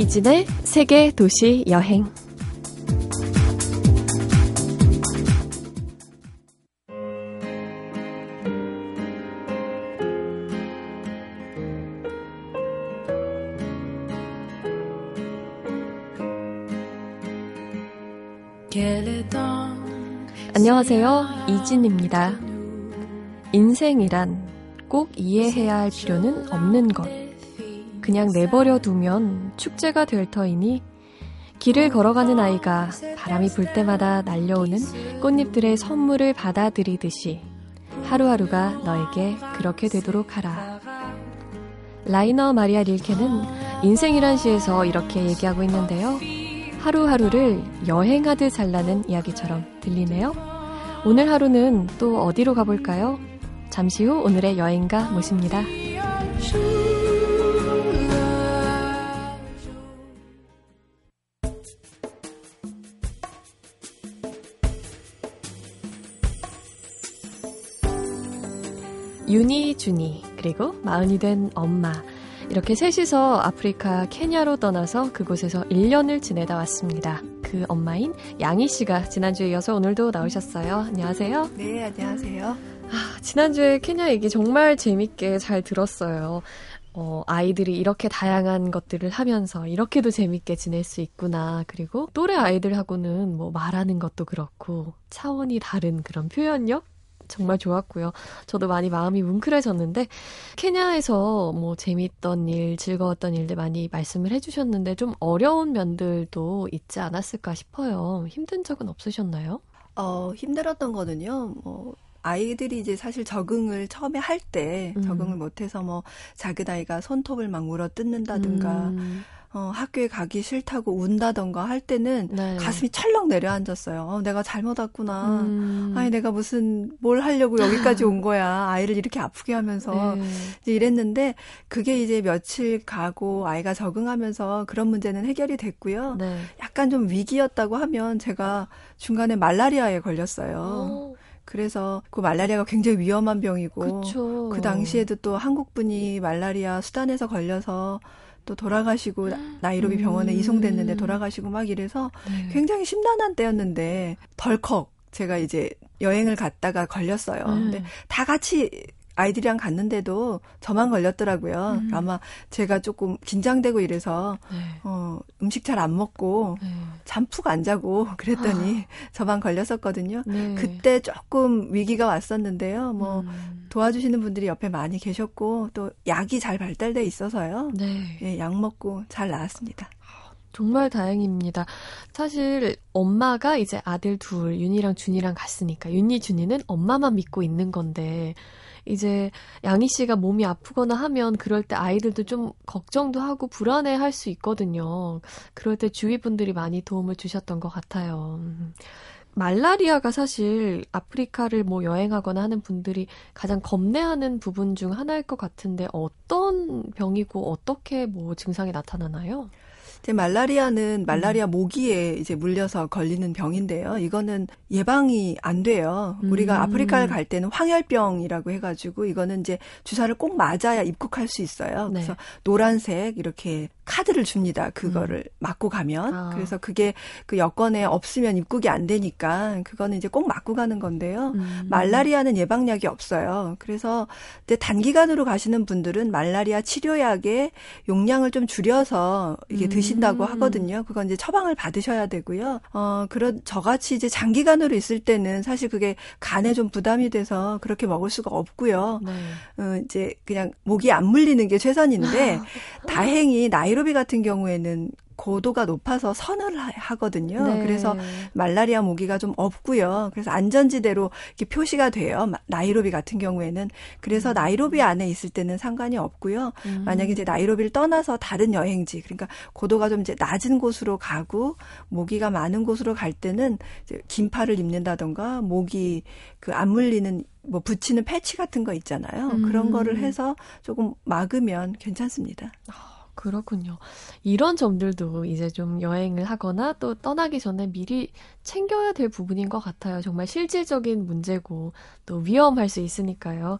이진의 세계도시여행. 안녕하세요. 이진입니다. 인생이란 꼭 이해해야 할 필요는 없는 것. 그냥 내버려 두면 축제가 될 터이니 길을 걸어가는 아이가 바람이 불 때마다 날려오는 꽃잎들의 선물을 받아들이듯이 하루하루가 너에게 그렇게 되도록 하라. 라이너 마리아 릴케는 인생이란 시에서 이렇게 얘기하고 있는데요. 하루하루를 여행하듯 살라는 이야기처럼 들리네요. 오늘 하루는 또 어디로 가볼까요? 잠시 후 오늘의 여행가 모십니다. 윤희, 준희, 그리고 마흔이 된 엄마, 이렇게 셋이서 아프리카 케냐로 떠나서 그곳에서 1년을 지내다 왔습니다. 그 엄마인 양희 씨가 지난주에 이어서 오늘도 나오셨어요. 안녕하세요. 네, 안녕하세요. 지난주에 케냐 얘기 정말 재밌게 잘 들었어요. 아이들이 이렇게 다양한 것들을 하면서 이렇게도 재밌게 지낼 수 있구나. 그리고 또래 아이들하고는 뭐 말하는 것도 그렇고 차원이 다른 그런 표현력? 정말 좋았고요. 저도 많이 마음이 뭉클해졌는데 케냐에서 뭐 재미있던 일, 즐거웠던 일들 많이 말씀을 해주셨는데 좀 어려운 면들도 있지 않았을까 싶어요. 힘든 적은 없으셨나요? 힘들었던 거는요. 아이들이 이제 사실 적응을 처음에 할 때 적응을 못해서 뭐 작은 아이가 손톱을 막 물어 뜯는다든가 학교에 가기 싫다고 운다던가 할 때는 네. 가슴이 철렁 내려앉았어요. 내가 잘못 왔구나. 아니 내가 무슨 뭘 하려고 여기까지 온 거야. 아이를 이렇게 아프게 하면서 네. 이제 이랬는데 그게 이제 며칠 가고 아이가 적응하면서 그런 문제는 해결이 됐고요. 네. 약간 좀 위기였다고 하면 제가 중간에 말라리아에 걸렸어요. 오. 그래서 그 말라리아가 굉장히 위험한 병이고 그쵸. 그 당시에도 또 한국분이 말라리아 수단에서 걸려서 또 돌아가시고 나이로비 병원에 이송됐는데 돌아가시고 막 이래서 네. 굉장히 심란한 때였는데 덜컥 제가 이제 여행을 갔다가 걸렸어요. 근데 다 같이 아이들이랑 갔는데도 저만 걸렸더라고요. 아마 제가 조금 긴장되고 이래서 네. 음식 잘 안 먹고 네. 잠푹 안 자고 그랬더니 저만 걸렸었거든요. 네. 그때 조금 위기가 왔었는데요. 뭐 도와주시는 분들이 옆에 많이 계셨고 또 약이 잘 발달돼 있어서요. 네. 예, 약 먹고 잘 나았습니다. 정말 다행입니다. 사실 엄마가 이제 아들 둘, 윤희랑 준희랑 갔으니까 윤희, 준희는 엄마만 믿고 있는 건데 이제 양희 씨가 몸이 아프거나 하면 그럴 때 아이들도 좀 걱정도 하고 불안해할 수 있거든요. 그럴 때 주위 분들이 많이 도움을 주셨던 것 같아요. 말라리아가 사실 아프리카를 뭐 여행하거나 하는 분들이 가장 겁내하는 부분 중 하나일 것 같은데 어떤 병이고 어떻게 뭐 증상이 나타나나요? 이제 말라리아는 말라리아 모기에 이제 물려서 걸리는 병인데요. 이거는 예방이 안 돼요. 우리가 아프리카를 갈 때는 황열병이라고 해가지고 이거는 이제 주사를 꼭 맞아야 입국할 수 있어요. 네. 그래서 노란색 이렇게 카드를 줍니다. 그거를 맞고 가면. 그래서 그게 그 여권에 없으면 입국이 안 되니까 그거는 이제 꼭 맞고 가는 건데요. 말라리아는 예방약이 없어요. 그래서 이제 단기간으로 가시는 분들은 말라리아 치료약의 용량을 좀 줄여서 이게 드신다고 하거든요. 그건 이제 처방을 받으셔야 되고요. 그런 저같이 이제 장기간으로 있을 때는 사실 그게 간에 좀 부담이 돼서 그렇게 먹을 수가 없고요. 네. 이제 그냥 모기 안 물리는 게 최선인데 다행히 나이로 나이로비 같은 경우에는 고도가 높아서 선을 하거든요. 네. 그래서 말라리아 모기가 좀 없고요. 그래서 안전지대로 이렇게 표시가 돼요. 나이로비 같은 경우에는. 그래서 나이로비 안에 있을 때는 상관이 없고요. 만약에 이제 나이로비를 떠나서 다른 여행지, 그러니까 고도가 좀 이제 낮은 곳으로 가고 모기가 많은 곳으로 갈 때는 이제 긴팔을 입는다던가 모기 그 안 물리는 뭐 붙이는 패치 같은 거 있잖아요. 그런 거를 해서 조금 막으면 괜찮습니다. 그렇군요. 이런 점들도 이제 좀 여행을 하거나 또 떠나기 전에 미리 챙겨야 될 부분인 것 같아요. 정말 실질적인 문제고 또 위험할 수 있으니까요.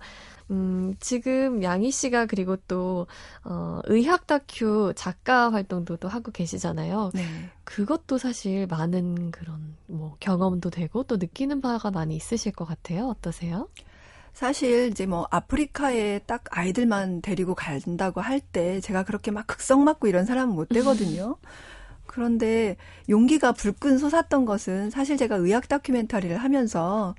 지금 양희 씨가 그리고 또 의학 다큐 작가 활동도 또 하고 계시잖아요. 네. 그것도 사실 많은 그런 뭐 경험도 되고 또 느끼는 바가 많이 있으실 것 같아요. 어떠세요? 사실 이제 뭐 아프리카에 딱 아이들만 데리고 간다고 할 때 제가 그렇게 막 극성 맞고 이런 사람은 못 되거든요. 그런데 용기가 불끈 솟았던 것은 사실 제가 의학 다큐멘터리를 하면서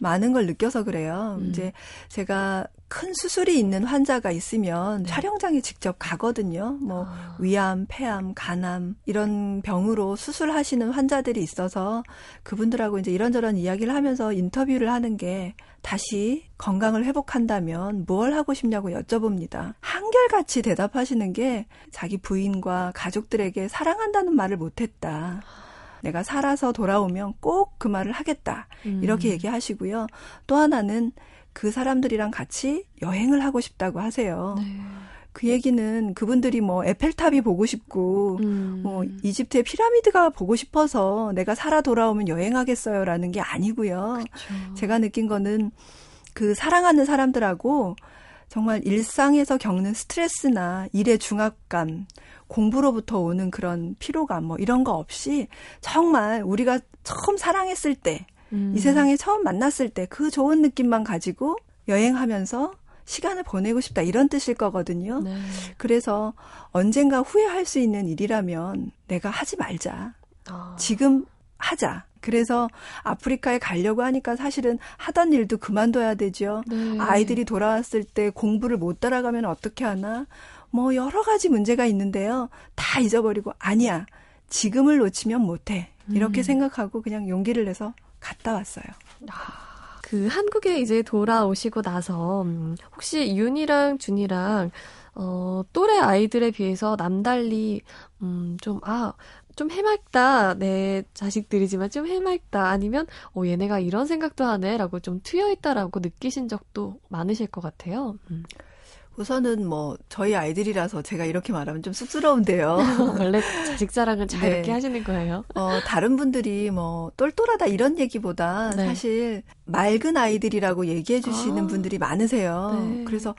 많은 걸 느껴서 그래요. 이제 제가 큰 수술이 있는 환자가 있으면 네. 촬영장에 직접 가거든요. 뭐 위암, 폐암, 간암 이런 병으로 수술하시는 환자들이 있어서 그분들하고 이제 이런저런 이야기를 하면서 인터뷰를 하는 게 다시 건강을 회복한다면 뭘 하고 싶냐고 여쭤봅니다. 한결같이 대답하시는 게 자기 부인과 가족들에게 사랑한다는 말을 못했다. 내가 살아서 돌아오면 꼭 그 말을 하겠다. 이렇게 얘기하시고요. 또 하나는 그 사람들이랑 같이 여행을 하고 싶다고 하세요. 네. 그 얘기는 그분들이 뭐 에펠탑이 보고 싶고 뭐 이집트의 피라미드가 보고 싶어서 내가 살아 돌아오면 여행하겠어요라는 게 아니고요. 그쵸. 제가 느낀 거는 그 사랑하는 사람들하고 정말 일상에서 겪는 스트레스나 일의 중압감, 공부로부터 오는 그런 피로감 뭐 이런 거 없이 정말 우리가 처음 사랑했을 때, 이 세상에 처음 만났을 때 그 좋은 느낌만 가지고 여행하면서 시간을 보내고 싶다 이런 뜻일 거거든요. 네. 그래서 언젠가 후회할 수 있는 일이라면 내가 하지 말자. 지금 하자. 그래서 아프리카에 가려고 하니까 사실은 하던 일도 그만둬야 되죠. 네. 아이들이 돌아왔을 때 공부를 못 따라가면 어떻게 하나? 뭐 여러 가지 문제가 있는데요. 다 잊어버리고 아니야. 지금을 놓치면 못해. 이렇게 생각하고 그냥 용기를 내서 갔다 왔어요. 그 한국에 이제 돌아오시고 나서 혹시 윤이랑 준이랑 또래 아이들에 비해서 남달리 좀 해맑다. 내 자식들이지만 좀 해맑다. 아니면 얘네가 이런 생각도 하네라고 좀 트여있다라고 느끼신 적도 많으실 것 같아요. 우선은 뭐 저희 아이들이라서 제가 이렇게 말하면 좀 쑥스러운데요. 원래 자식 자랑은 잘 네. 이렇게 하시는 거예요. 다른 분들이 뭐 똘똘하다 이런 얘기보다 네. 사실 맑은 아이들이라고 얘기해 주시는 분들이 많으세요. 네. 그래서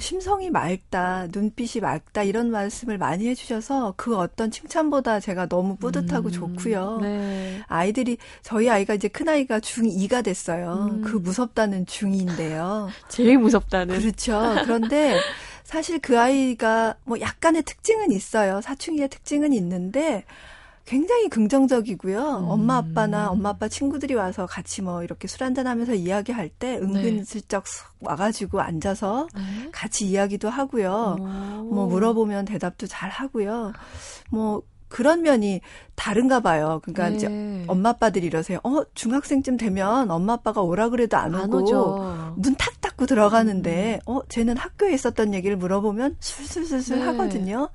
심성이 맑다, 눈빛이 맑다 이런 말씀을 많이 해주셔서 그 어떤 칭찬보다 제가 너무 뿌듯하고 좋고요. 네. 아이들이 저희 아이가 이제 큰아이가 중2가 됐어요. 그 무섭다는 중2인데요. 제일 무섭다는. 그렇죠. 그런데 사실 그 아이가 뭐 약간의 특징은 있어요. 사춘기의 특징은 있는데 굉장히 긍정적이고요. 엄마 아빠나 엄마 아빠 친구들이 와서 같이 뭐 이렇게 술 한잔하면서 이야기할 때 은근슬쩍 네. 와가지고 앉아서 네? 같이 이야기도 하고요. 뭐 물어보면 대답도 잘 하고요. 뭐 그런 면이 다른가 봐요. 그러니까 네. 이제 엄마 아빠들이 이러세요. 중학생쯤 되면 엄마 아빠가 오라 그래도 안 오고 문 탁 닫고 들어가는데 쟤는 학교에 있었던 얘기를 물어보면 술술술술 네. 하거든요.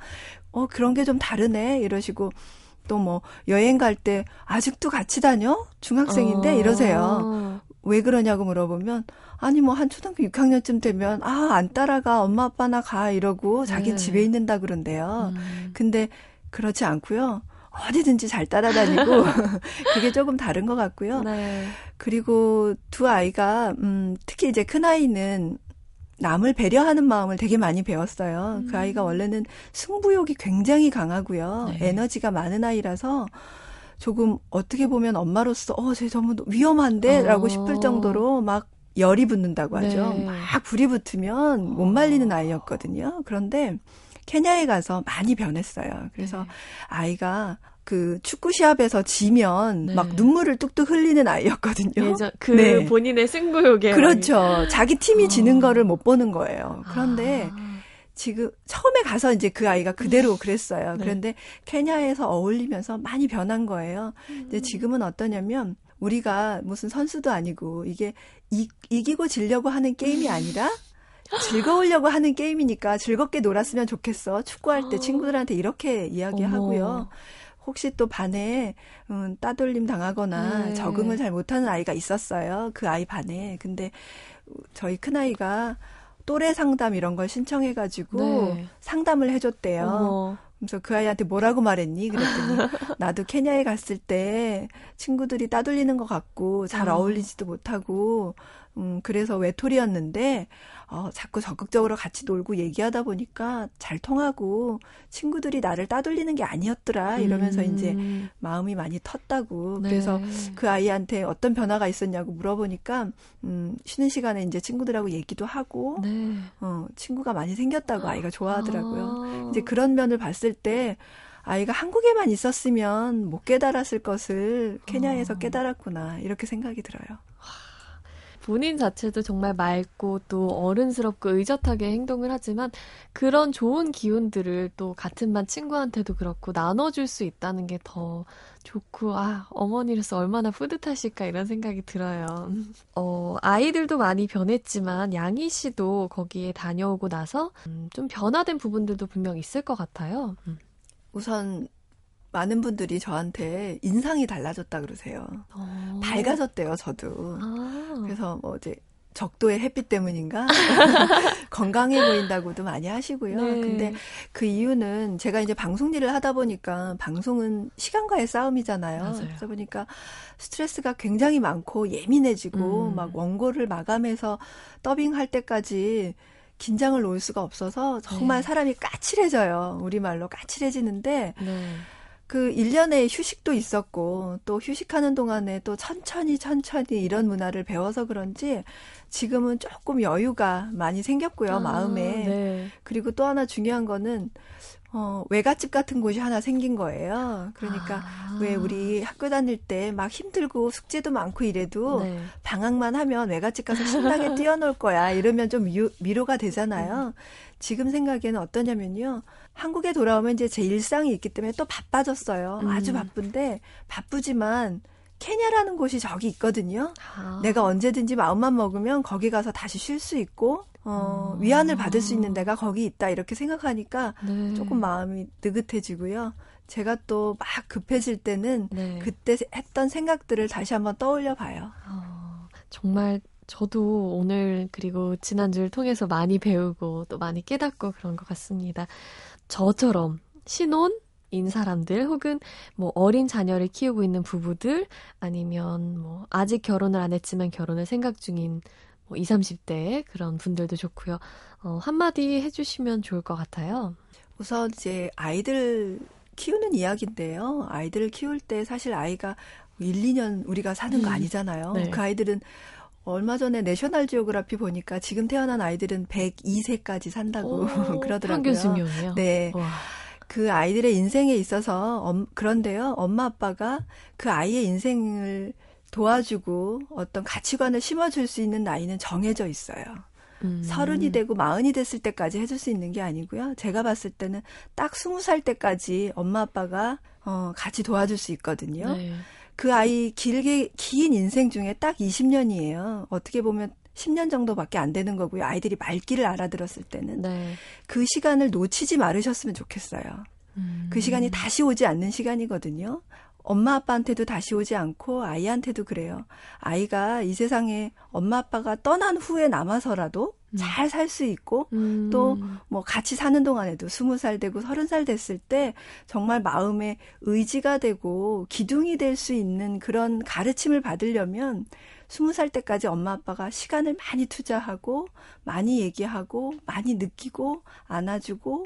그런 게 좀 다르네 이러시고 또 뭐 여행 갈 때 아직도 같이 다녀? 중학생인데 이러세요. 왜 그러냐고 물어보면 아니 뭐 한 초등학교 6학년쯤 되면 안 따라가 엄마 아빠나 가 이러고 자기는 네. 집에 있는다 그런대요. 근데 그렇지 않고요. 어디든지 잘 따라다니고 그게 조금 다른 것 같고요. 네. 그리고 두 아이가 특히 이제 큰아이는 남을 배려하는 마음을 되게 많이 배웠어요. 그 아이가 원래는 승부욕이 굉장히 강하고요. 네. 에너지가 많은 아이라서 조금 어떻게 보면 엄마로서 쟤 너무 위험한데? 라고 싶을 정도로 막 열이 붙는다고 하죠. 네. 막 불이 붙으면 못 말리는 아이였거든요. 그런데 케냐에 가서 많이 변했어요. 그래서 네. 아이가 그 축구 시합에서 지면 네. 막 눈물을 뚝뚝 흘리는 아이였거든요. 네. 본인의 승부욕에 그렇죠. 많이. 자기 팀이 지는 거를 못 보는 거예요. 그런데 지금 처음에 가서 이제 그 아이가 그대로 그랬어요. 그런데 네. 케냐에서 어울리면서 많이 변한 거예요. 이제 지금은 어떠냐면 우리가 무슨 선수도 아니고 이게 이기고 지려고 하는 게임이 아니라 즐거우려고 하는 게임이니까 즐겁게 놀았으면 좋겠어. 축구할 때 친구들한테 이렇게 이야기하고요. 혹시 또 반에 따돌림 당하거나 네. 적응을 잘 못하는 아이가 있었어요. 그 아이 반에. 근데 저희 큰아이가 또래 상담 이런 걸 신청해가지고 네. 상담을 해줬대요. 어머. 그래서 그 아이한테 뭐라고 말했니? 그랬더니 나도 케냐에 갔을 때 친구들이 따돌리는 것 같고 잘 어울리지도 못하고 그래서 외톨이였는데 자꾸 적극적으로 같이 놀고 얘기하다 보니까 잘 통하고 친구들이 나를 따돌리는 게 아니었더라 이러면서 이제 마음이 많이 텄다고 네. 그래서 그 아이한테 어떤 변화가 있었냐고 물어보니까 쉬는 시간에 이제 친구들하고 얘기도 하고 네. 친구가 많이 생겼다고 아이가 좋아하더라고요. 이제 그런 면을 봤을 때 아이가 한국에만 있었으면 못 깨달았을 것을 케냐에서 깨달았구나 이렇게 생각이 들어요. 본인 자체도 정말 맑고 또 어른스럽고 의젓하게 행동을 하지만 그런 좋은 기운들을 또 같은 반 친구한테도 그렇고 나눠줄 수 있다는 게 더 좋고 아 어머니로서 얼마나 뿌듯하실까 이런 생각이 들어요. 아이들도 많이 변했지만 양희 씨도 거기에 다녀오고 나서 좀 변화된 부분들도 분명 있을 것 같아요. 우선 많은 분들이 저한테 인상이 달라졌다 그러세요. 밝아졌대요, 저도. 그래서 뭐 이제 적도의 햇빛 때문인가? 건강해 보인다고도 많이 하시고요. 네. 근데 그 이유는 제가 이제 방송 일을 하다 보니까 방송은 시간과의 싸움이잖아요. 맞아요. 그러다 보니까 스트레스가 굉장히 많고 예민해지고 막 원고를 마감해서 더빙할 때까지 긴장을 놓을 수가 없어서 정말 네. 사람이 까칠해져요. 우리말로 까칠해지는데 네. 그 1년에 휴식도 있었고 또 휴식하는 동안에 또 천천히 이런 문화를 배워서 그런지 지금은 조금 여유가 많이 생겼고요. 마음에. 네. 그리고 또 하나 중요한 거는 외갓집 같은 곳이 하나 생긴 거예요. 그러니까 왜 우리 학교 다닐 때 막 힘들고 숙제도 많고 이래도 네. 방학만 하면 외갓집 가서 신나게 뛰어놀 거야 이러면 좀 위로가 되잖아요. 지금 생각에는 어떠냐면요. 한국에 돌아오면 이제 제 일상이 있기 때문에 또 바빠졌어요. 아주 바쁜데 바쁘지만 케냐라는 곳이 저기 있거든요. 내가 언제든지 마음만 먹으면 거기 가서 다시 쉴 수 있고 위안을 받을 수 있는 데가 거기 있다 이렇게 생각하니까 네. 조금 마음이 느긋해지고요. 제가 또 막 급해질 때는 네. 그때 했던 생각들을 다시 한번 떠올려 봐요. 정말 저도 오늘 그리고 지난주를 통해서 많이 배우고 또 많이 깨닫고 그런 것 같습니다. 저처럼 신혼? 인 사람들 혹은 뭐 어린 자녀를 키우고 있는 부부들 아니면 뭐 아직 결혼을 안 했지만 결혼을 생각 중인 뭐 20, 30대 그런 분들도 좋고요. 한마디 해주시면 좋을 것 같아요. 우선 이제 아이들 키우는 이야기인데요. 아이들을 키울 때 사실 아이가 1, 2년 우리가 사는 거 아니잖아요. 네. 그 아이들은 얼마 전에 내셔널 지오그래피 보니까 지금 태어난 아이들은 102세까지 산다고 그러더라고요. 한 교수님이요? 네. 와. 그 아이들의 인생에 있어서 그런데요. 엄마 아빠가 그 아이의 인생을 도와주고 어떤 가치관을 심어줄 수 있는 나이는 정해져 있어요. 30이 되고 40이 됐을 때까지 해줄 수 있는 게 아니고요. 제가 봤을 때는 딱 20살 때까지 엄마 아빠가 같이 도와줄 수 있거든요. 네. 그 아이 긴 인생 중에 딱 20년이에요. 어떻게 보면 10년 정도밖에 안 되는 거고요. 아이들이 말귀를 알아들었을 때는. 네. 그 시간을 놓치지 말으셨으면 좋겠어요. 그 시간이 다시 오지 않는 시간이거든요. 엄마 아빠한테도 다시 오지 않고 아이한테도 그래요. 아이가 이 세상에 엄마 아빠가 떠난 후에 남아서라도 잘 살 수 있고 또 뭐 같이 사는 동안에도 20살 되고 30살 됐을 때 정말 마음의 의지가 되고 기둥이 될 수 있는 그런 가르침을 받으려면 20살 때까지 엄마 아빠가 시간을 많이 투자하고 많이 얘기하고 많이 느끼고 안아주고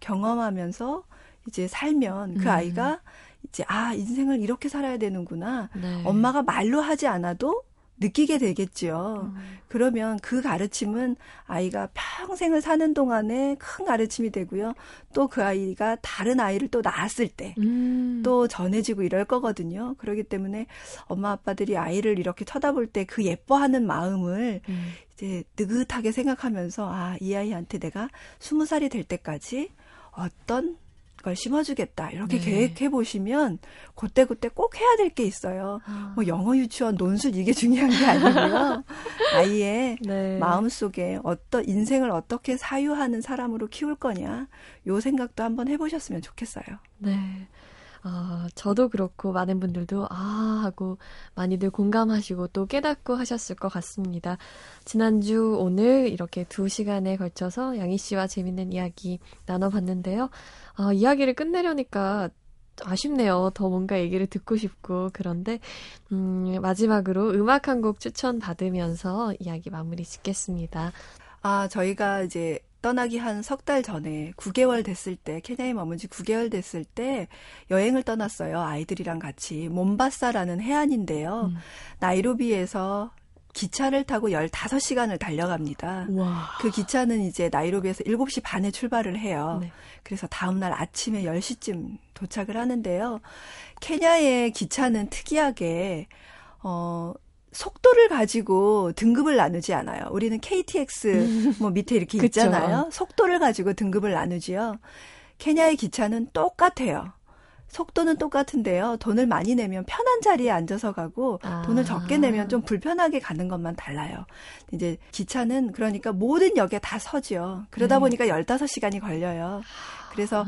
경험하면서 이제 살면 그 아이가 이제 인생을 이렇게 살아야 되는구나. 네. 엄마가 말로 하지 않아도 느끼게 되겠죠. 그러면 그 가르침은 아이가 평생을 사는 동안에 큰 가르침이 되고요. 또 그 아이가 다른 아이를 또 낳았을 때 또 전해지고 이럴 거거든요. 그렇기 때문에 엄마 아빠들이 아이를 이렇게 쳐다볼 때 그 예뻐하는 마음을 이제 느긋하게 생각하면서 이 아이한테 내가 20살이 될 때까지 어떤 걸 심어주겠다 이렇게 네. 계획해보시면 그때그때 꼭 해야 될 게 있어요. 뭐 영어 유치원 논술 이게 중요한 게 아니고요. 아이의 네. 마음속에 인생을 어떻게 사유하는 사람으로 키울 거냐 요 생각도 한번 해보셨으면 좋겠어요. 네. 저도 그렇고 많은 분들도 아 하고 많이들 공감하시고 또 깨닫고 하셨을 것 같습니다. 지난주 오늘 이렇게 2시간에 걸쳐서 양희 씨와 재밌는 이야기 나눠봤는데요. 이야기를 끝내려니까 아쉽네요. 더 뭔가 얘기를 듣고 싶고 그런데 마지막으로 음악 한 곡 추천 받으면서 이야기 마무리 짓겠습니다. 저희가 이제 떠나기 한 석 달 전에 9개월 됐을 때 케냐에 머문 지 9개월 됐을 때 여행을 떠났어요. 아이들이랑 같이 몬바사라는 해안인데요. 나이로비에서 기차를 타고 15시간을 달려갑니다. 와. 그 기차는 이제 나이로비에서 7시 반에 출발을 해요. 네. 그래서 다음날 아침에 10시쯤 도착을 하는데요. 케냐의 기차는 특이하게 속도를 가지고 등급을 나누지 않아요. 우리는 KTX 밑에 이렇게 있잖아요. 속도를 가지고 등급을 나누지요. 케냐의 기차는 똑같아요. 속도는 똑같은데요. 돈을 많이 내면 편한 자리에 앉아서 가고 돈을 적게 내면 좀 불편하게 가는 것만 달라요. 이제 기차는 그러니까 모든 역에 다 서죠. 그러다 보니까 15시간이 걸려요. 그래서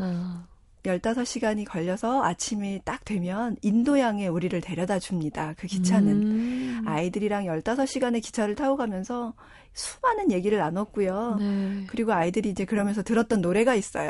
15시간이 걸려서 아침이 딱 되면 인도양에 우리를 데려다 줍니다. 그 기차는. 아이들이랑 15시간의 기차를 타고 가면서 수많은 얘기를 나눴고요. 네. 그리고 아이들이 이제 그러면서 들었던 노래가 있어요.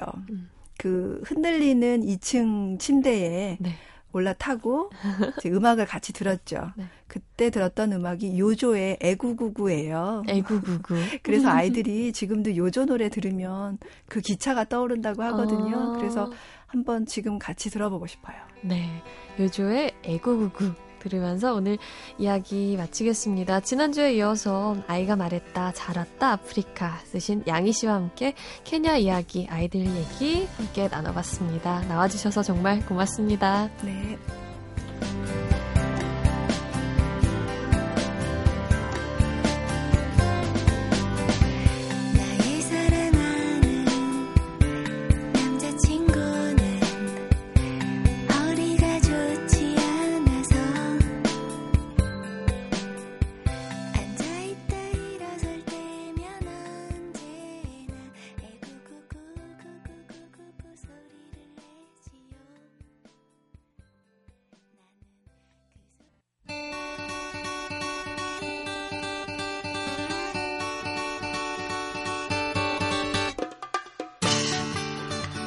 그 흔들리는 2층 침대에 네. 올라타고 이제 음악을 같이 들었죠. 네. 그때 들었던 음악이 요조의 애구구구예요. 애구구구. 그래서 아이들이 지금도 요조 노래 들으면 그 기차가 떠오른다고 하거든요. 그래서 한번 지금 같이 들어보고 싶어요. 네, 요조의 애구구구 들으면서 오늘 이야기 마치겠습니다. 지난주에 이어서 아이가 말했다, 자랐다, 아프리카 쓰신 양희 씨와 함께 케냐 이야기, 아이들 얘기 함께 나눠봤습니다. 나와주셔서 정말 고맙습니다. 네.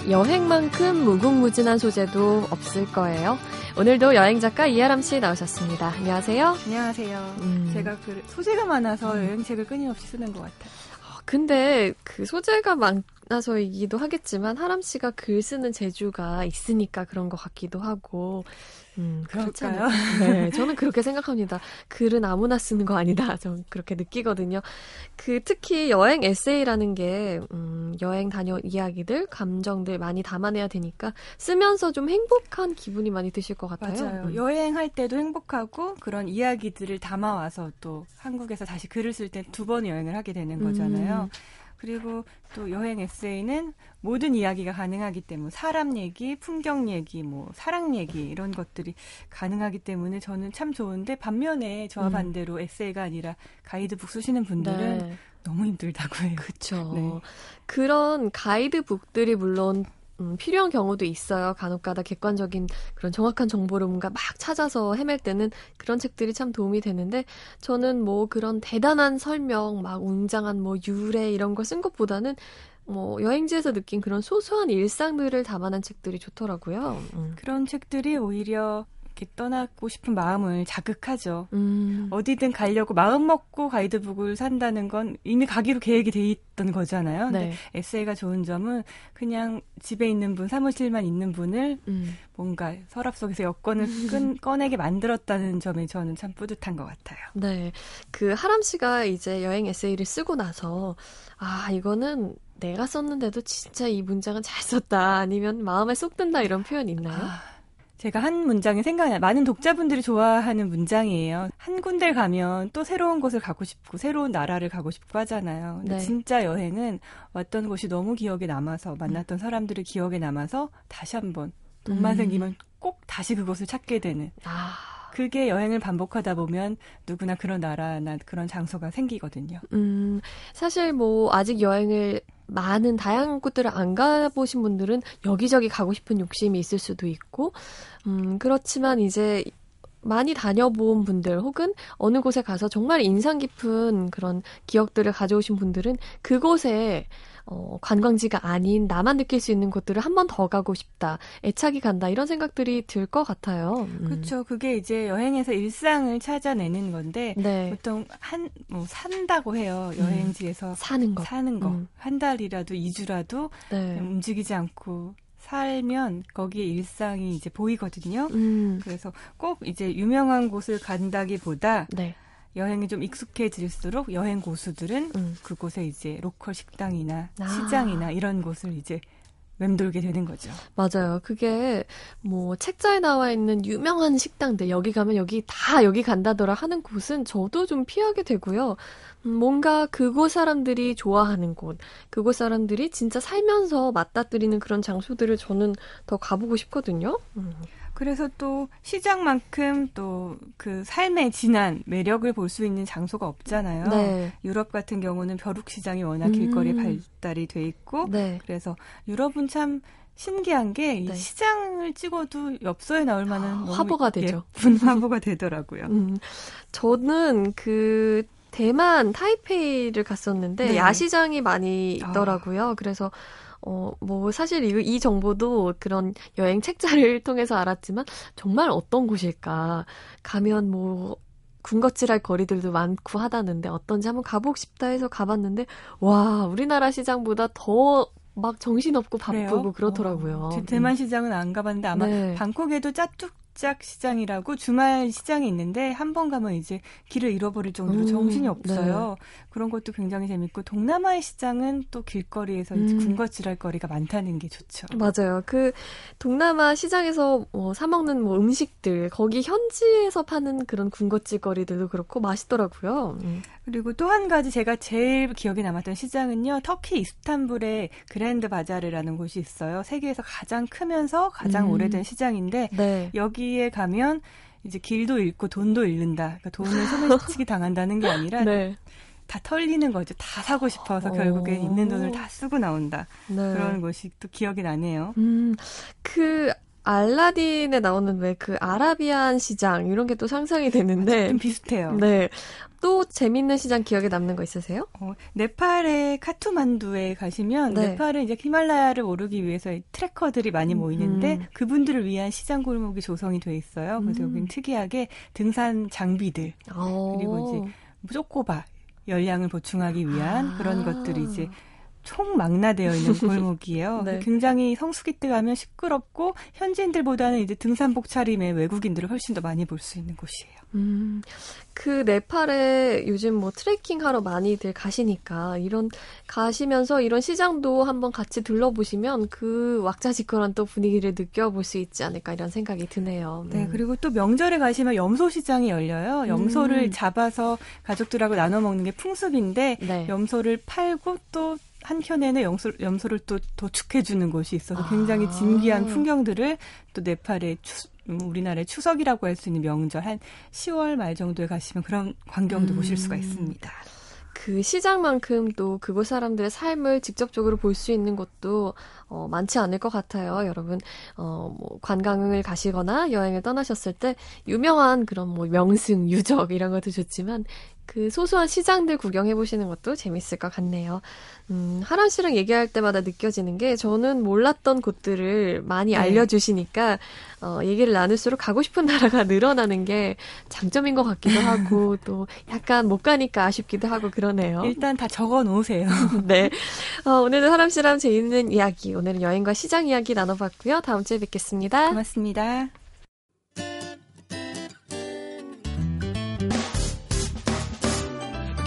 여행만큼 무궁무진한 소재도 없을 거예요. 오늘도 여행작가 이아람 씨 나오셨습니다. 안녕하세요. 안녕하세요. 제가 그 소재가 많아서 여행책을 끊임없이 쓰는 것 같아요. 근데 그 소재가 많아서이기도 하겠지만 하람 씨가 글 쓰는 재주가 있으니까 그런 것 같기도 하고 그럴까요? 네, 저는 그렇게 생각합니다. 글은 아무나 쓰는 거 아니다. 저는 그렇게 느끼거든요. 특히 여행 에세이라는 게 여행 다녀온 이야기들, 감정들 많이 담아내야 되니까 쓰면서 좀 행복한 기분이 많이 드실 것 같아요. 맞아요. 여행할 때도 행복하고 그런 이야기들을 담아와서 또 한국에서 다시 글을 쓸 때 두 번 여행을 하게 되는 거잖아요. 그리고 또 여행 에세이는 모든 이야기가 가능하기 때문에 사람 얘기, 풍경 얘기, 뭐 사랑 얘기 이런 것들이 가능하기 때문에 저는 참 좋은데 반면에 저와 반대로 에세이가 아니라 가이드북 쓰시는 분들은 네. 너무 힘들다고 해요. 그렇죠. 네. 그런 가이드북들이 물론 필요한 경우도 있어요. 간혹가다 객관적인 그런 정확한 정보를 뭔가 막 찾아서 헤맬 때는 그런 책들이 참 도움이 되는데 저는 뭐 그런 대단한 설명, 막 웅장한 뭐 유래 이런 걸 쓴 것보다는 뭐 여행지에서 느낀 그런 소소한 일상들을 담아낸 책들이 좋더라고요. 그런 책들이 오히려 이렇게 떠나고 싶은 마음을 자극하죠. 어디든 가려고 마음 먹고 가이드북을 산다는 건 이미 가기로 계획이 돼 있던 거잖아요. 네. 근데 에세이가 좋은 점은 그냥 집에 있는 분, 사무실만 있는 분을 뭔가 서랍 속에서 여권을 꺼내게 만들었다는 점이 저는 참 뿌듯한 것 같아요. 네, 그 하람 씨가 이제 여행 에세이를 쓰고 나서 이거는 내가 썼는데도 진짜 이 문장은 잘 썼다 아니면 마음에 쏙 든다 이런 표현 있나요? 제가 한 문장이 생각나요. 많은 독자분들이 좋아하는 문장이에요. 한 군데 가면 또 새로운 곳을 가고 싶고 새로운 나라를 가고 싶고 하잖아요. 근데 네. 진짜 여행은 왔던 곳이 너무 기억에 남아서 만났던 사람들이 기억에 남아서 다시 한번 돈만 생기면 꼭 다시 그곳을 찾게 되는. 그게 여행을 반복하다 보면 누구나 그런 나라나 그런 장소가 생기거든요. 사실 뭐 아직 여행을 많은 다양한 곳들을 안 가보신 분들은 여기저기 가고 싶은 욕심이 있을 수도 있고, 그렇지만 이제 많이 다녀본 분들 혹은 어느 곳에 가서 정말 인상 깊은 그런 기억들을 가져오신 분들은 그곳에 관광지가 아닌 나만 느낄 수 있는 곳들을 한 번 더 가고 싶다, 애착이 간다, 이런 생각들이 들 것 같아요. 그렇죠. 그게 이제 여행에서 일상을 찾아내는 건데, 네. 보통 산다고 해요. 여행지에서 사는 거. 한 달이라도 2주라도 네. 움직이지 않고 살면 거기에 일상이 이제 보이거든요. 그래서 꼭 이제 유명한 곳을 간다기보다 네. 여행이 좀 익숙해질수록 여행 고수들은 그곳에 이제 로컬 식당이나 시장이나 이런 곳을 이제 맴돌게 되는 거죠. 맞아요. 그게 뭐 책자에 나와 있는 유명한 식당들, 여기 가면 여기 다 여기 간다더라 하는 곳은 저도 좀 피하게 되고요. 뭔가 그곳 사람들이 좋아하는 곳, 그곳 사람들이 진짜 살면서 맞닥뜨리는 그런 장소들을 저는 더 가보고 싶거든요. 그래서 또 시장만큼 또 그 삶의 진한 매력을 볼 수 있는 장소가 없잖아요. 네. 유럽 같은 경우는 벼룩시장이 워낙 길거리에 발달이 돼 있고 네. 그래서 유럽은 참 신기한 게 이 네. 시장을 찍어도 엽서에 나올 만한 너무 화보가 되죠. 예쁜 화보가 되더라고요. 저는 그 대만 타이페이를 갔었는데 네. 야시장이 많이 있더라고요. 그래서 뭐 사실 이 정보도 그런 여행 책자를 통해서 알았지만 정말 어떤 곳일까, 가면 뭐 군것질할 거리들도 많고 하다는데 어떤지 한번 가보고 싶다 해서 가봤는데 와, 우리나라 시장보다 더 막 정신없고 바쁘고 그래요? 그렇더라고요. 대만 시장은 안 가봤는데 아마 네. 방콕에도 차투짝 시장이라고 주말 시장이 있는데 한 번 가면 이제 길을 잃어버릴 정도로 정신이 없어요. 네. 그런 것도 굉장히 재밌고 동남아의 시장은 또 길거리에서 이제 군것질할 거리가 많다는 게 좋죠. 맞아요. 그 동남아 시장에서 사 먹는 뭐 음식들, 거기 현지에서 파는 그런 군것질 거리들도 그렇고 맛있더라고요. 그리고 또 한 가지 제가 제일 기억에 남았던 시장은요. 터키 이스탄불의 그랜드 바자르라는 곳이 있어요. 세계에서 가장 크면서 가장 오래된 시장인데 네. 여기에 가면 이제 길도 잃고 돈도 잃는다. 그러니까 돈을 소매치기 당한다는 게 아니라 네. 다 털리는 거죠. 다 사고 싶어서 결국엔 있는 돈을 다 쓰고 나온다. 네. 그런 곳이 또 기억이 나네요. 그 알라딘에 나오는 왜 그 아라비안 시장 이런 게 또 상상이 되는데 좀 비슷해요. 네. 또 재밌는 시장 기억에 남는 거 있으세요? 네팔의 카투만두에 가시면 네. 네팔은 이제 히말라야를 오르기 위해서 트레커들이 많이 모이는데 그분들을 위한 시장 골목이 조성이 돼 있어요. 그래서 여기는 특이하게 등산 장비들 그리고 이제 쪼꼬바 열량을 보충하기 위한 그런 것들이 이제 총망라되어 있는 골목이에요. 네. 굉장히 성수기 때 가면 시끄럽고 현지인들보다는 이제 등산복 차림의 외국인들을 훨씬 더 많이 볼 수 있는 곳이에요. 그 네팔에 요즘 뭐 트레킹 하러 많이들 가시니까 가시면서 이런 시장도 한번 같이 둘러보시면 그 왁자지껄한 또 분위기를 느껴볼 수 있지 않을까 이런 생각이 드네요. 네, 그리고 또 명절에 가시면 염소 시장이 열려요. 염소를 잡아서 가족들하고 나눠 먹는 게 풍습인데 네. 염소를 팔고 또 한켠에는 염소를 또 도축해주는 곳이 있어서 굉장히 진귀한 풍경들을 또 네팔의 우리나라의 추석이라고 할 수 있는 명절 한 10월 말 정도에 가시면 그런 광경도 보실 수가 있습니다. 그 시장만큼 또 그곳 사람들의 삶을 직접적으로 볼 수 있는 곳도 많지 않을 것 같아요. 여러분 뭐 관광을 가시거나 여행을 떠나셨을 때 유명한 그런 뭐 명승, 유적 이런 것도 좋지만 그 소소한 시장들 구경해보시는 것도 재밌을 것 같네요. 하람 씨랑 얘기할 때마다 느껴지는 게 저는 몰랐던 곳들을 많이 알려주시니까 얘기를 나눌수록 가고 싶은 나라가 늘어나는 게 장점인 것 같기도 하고 또 약간 못 가니까 아쉽기도 하고 그러네요. 일단 다 적어놓으세요. 네. 오늘은 하람 씨랑 재밌는 이야기, 오늘은 여행과 시장 이야기 나눠봤고요. 다음 주에 뵙겠습니다. 고맙습니다.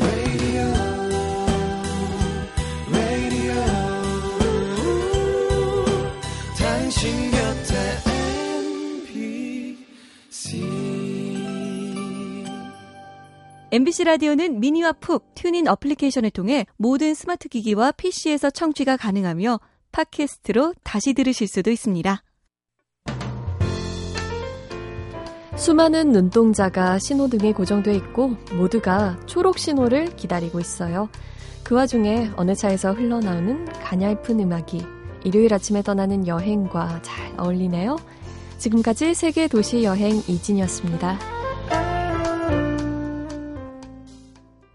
Radio, radio, 당신 곁에 MBC 라디오는 미니와 푹 튜닝 어플리케이션을 통해 모든 스마트 기기와 PC에서 청취가 가능하며 팟캐스트로 다시 들으실 수도 있습니다. 수많은 눈동자가 신호등에 고정돼 있고 모두가 초록 신호를 기다리고 있어요. 그 와중에 어느 차에서 흘러나오는 가냘픈 음악이 일요일 아침에 떠나는 여행과 잘 어울리네요. 지금까지 세계도시여행 이진이었습니다.